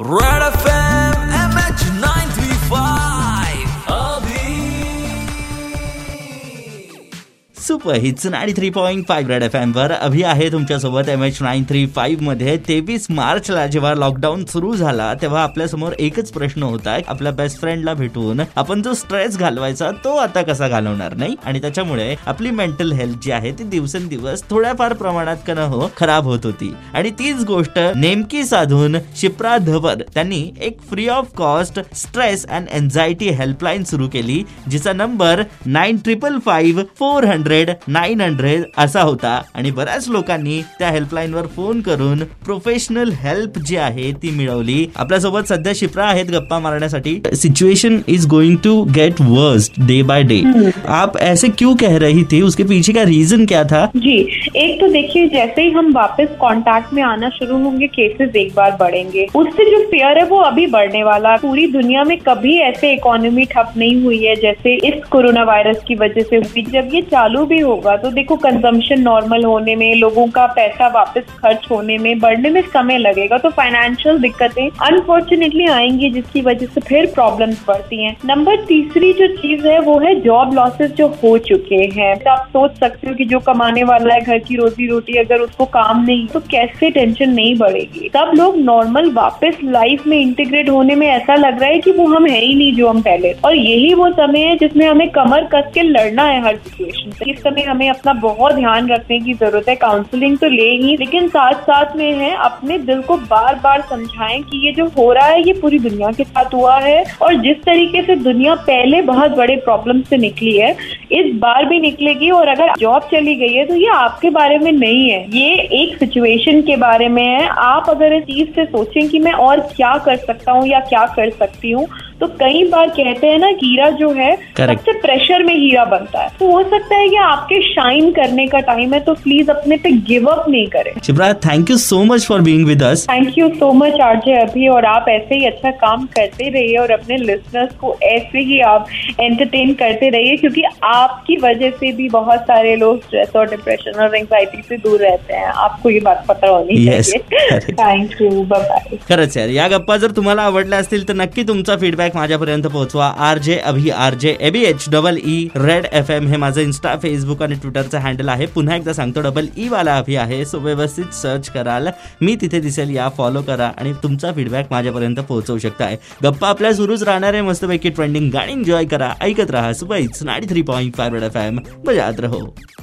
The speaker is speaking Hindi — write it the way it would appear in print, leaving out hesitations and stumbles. Red FM MH935 super hits 93.5 red FM वर अभी आहे तुमच्यासोबत MH935 मध्ये 23 मार्चला जेव्हा लॉकडाऊन सुरू झाला तेव्हा आपल्यासमोर एकच प्रश्न होता, आपल्या बेस्ट फ्रेंडला भेटून आपण जो स्ट्रेस घालवायचा तो आता कसा घालवणार नाही आणि त्याच्यामुळे आपली मेंटल हेल्थ जी आहे ती दिवसेंदिवस थोड्याफार प्रमाणात का न हो खराब होत होती। आणि तीच गोष्ट नेमकी साधून शिप्रा धवर त्यांनी एक free of cost stress and anxiety helpline सुरू केली, जिचा नंबर 955 400 900 असा होता आणि बऱ्याच लोकांनी त्या हेल्पलाईनवर फोन करून प्रोफेशनल हेल्प जी आहे ती मिळवली। आपल्यासोबत सध्या शिप्रा आहेत गप्पा मारण्यासाठी। Situation is going to get worse day by day, आप ऐसे क्यों कह रही थी, उसके पीछे का रीजन क्या था? जी, एक तो देखिए जैसे ही हम वापस कॉन्टैक्ट में आना शुरू होंगे केसेस एक बार बढ़ेंगे, उससे जो फियर है वो अभी बढ़ने वाला। पूरी दुनिया में कभी ऐसे इकोनॉमी ठप नहीं हुई है जैसे इस कोरोना वायरस की वजह से हुई। जब ये चालू भी होगा तो देखो कंजम्पशन नॉर्मल होने में, लोगों का पैसा वापस खर्च होने में, बढ़ने में समय लगेगा, तो फाइनेंशियल दिक्कतें अनफॉर्चुनेटली आएंगी जिसकी वजह से फिर प्रॉब्लम्स बढ़ती हैं। नंबर तीसरी जो चीज है वो है जॉब लॉसेस जो हो चुके हैं। तो आप सोच सकते हो कि जो कमाने वाला है घर की रोजी रोटी, अगर उसको काम नहीं तो कैसे टेंशन नहीं बढ़ेगी। सब लोग नॉर्मल वापस लाइफ में इंटीग्रेट होने में ऐसा लग रहा है कि वो हम है ही नहीं जो हम पहले, और यही वो समय है जिसमें हमें कमर कस के लड़ना है हर सिचुएशन। इस समय हमें अपना बहुत ध्यान रखने की जरूरत है। काउंसलिंग तो ले ही, लेकिन साथ साथ में है अपने दिल को बार बार समझाएं कि ये जो हो रहा है ये पूरी दुनिया के साथ हुआ है, और जिस तरीके से दुनिया पहले बहुत बड़े प्रॉब्लम से निकली है इस बार भी निकलेगी। और अगर जॉब चली गई है तो ये आपके बारे में नहीं है, ये एक सिचुएशन के बारे में है। आप अगर इस चीज से सोचें कि मैं और क्या कर सकता हूँ या क्या कर सकती हूँ, तो कई बार कहते हैं ना हीरा जो है सबसे प्रेशर में हीरा बनता है, तो हो सकता है कि आपके शाइन करने का टाइम है, तो प्लीज अपने पे गिव अप नहीं करें। Shipra, thank you so much for being with us. Thank you so much RJ Abhi, और आप ऐसे ही अच्छा काम करते रहिए और अपने लिसनर्स को ऐसे ही आप एंटरटेन करते रहिए, क्योंकि आपकी वजह से भी बहुत सारे लोग स्ट्रेस और डिप्रेशन और एंग्जाइटी से दूर रहते हैं। आपको ये बात पता होनी चाहिए। Thank you, bye bye. खरंच यार, या गप्पा जर तुम्हाला आवडल्या असतील तर नक्की तुमचा फीडबॅक माझ्यापर्यंत पोहोचवा। RJ अभी RJ ABHEE Red FM हे माझं इंस्टा, फेसबुक आणि ट्विटरचं हँडल आहे। पुन्हा एकदा सांगतो, EE वाला अभी आहे, सो व्यवस्थित सर्च कराल मी तिथे दिसेल, या फॉलो करा आणि तुमचा फीडबॅक माझ्यापर्यंत पोहोचवू शकताय। गप्पा आपल्या सुरूच राहणार आहे, मस्तपैकी ट्रेंडिंग गाणी एन्जॉय करा, ऐकत राहा सुपर हिट्स 93.5 Red FM, बजात रहो।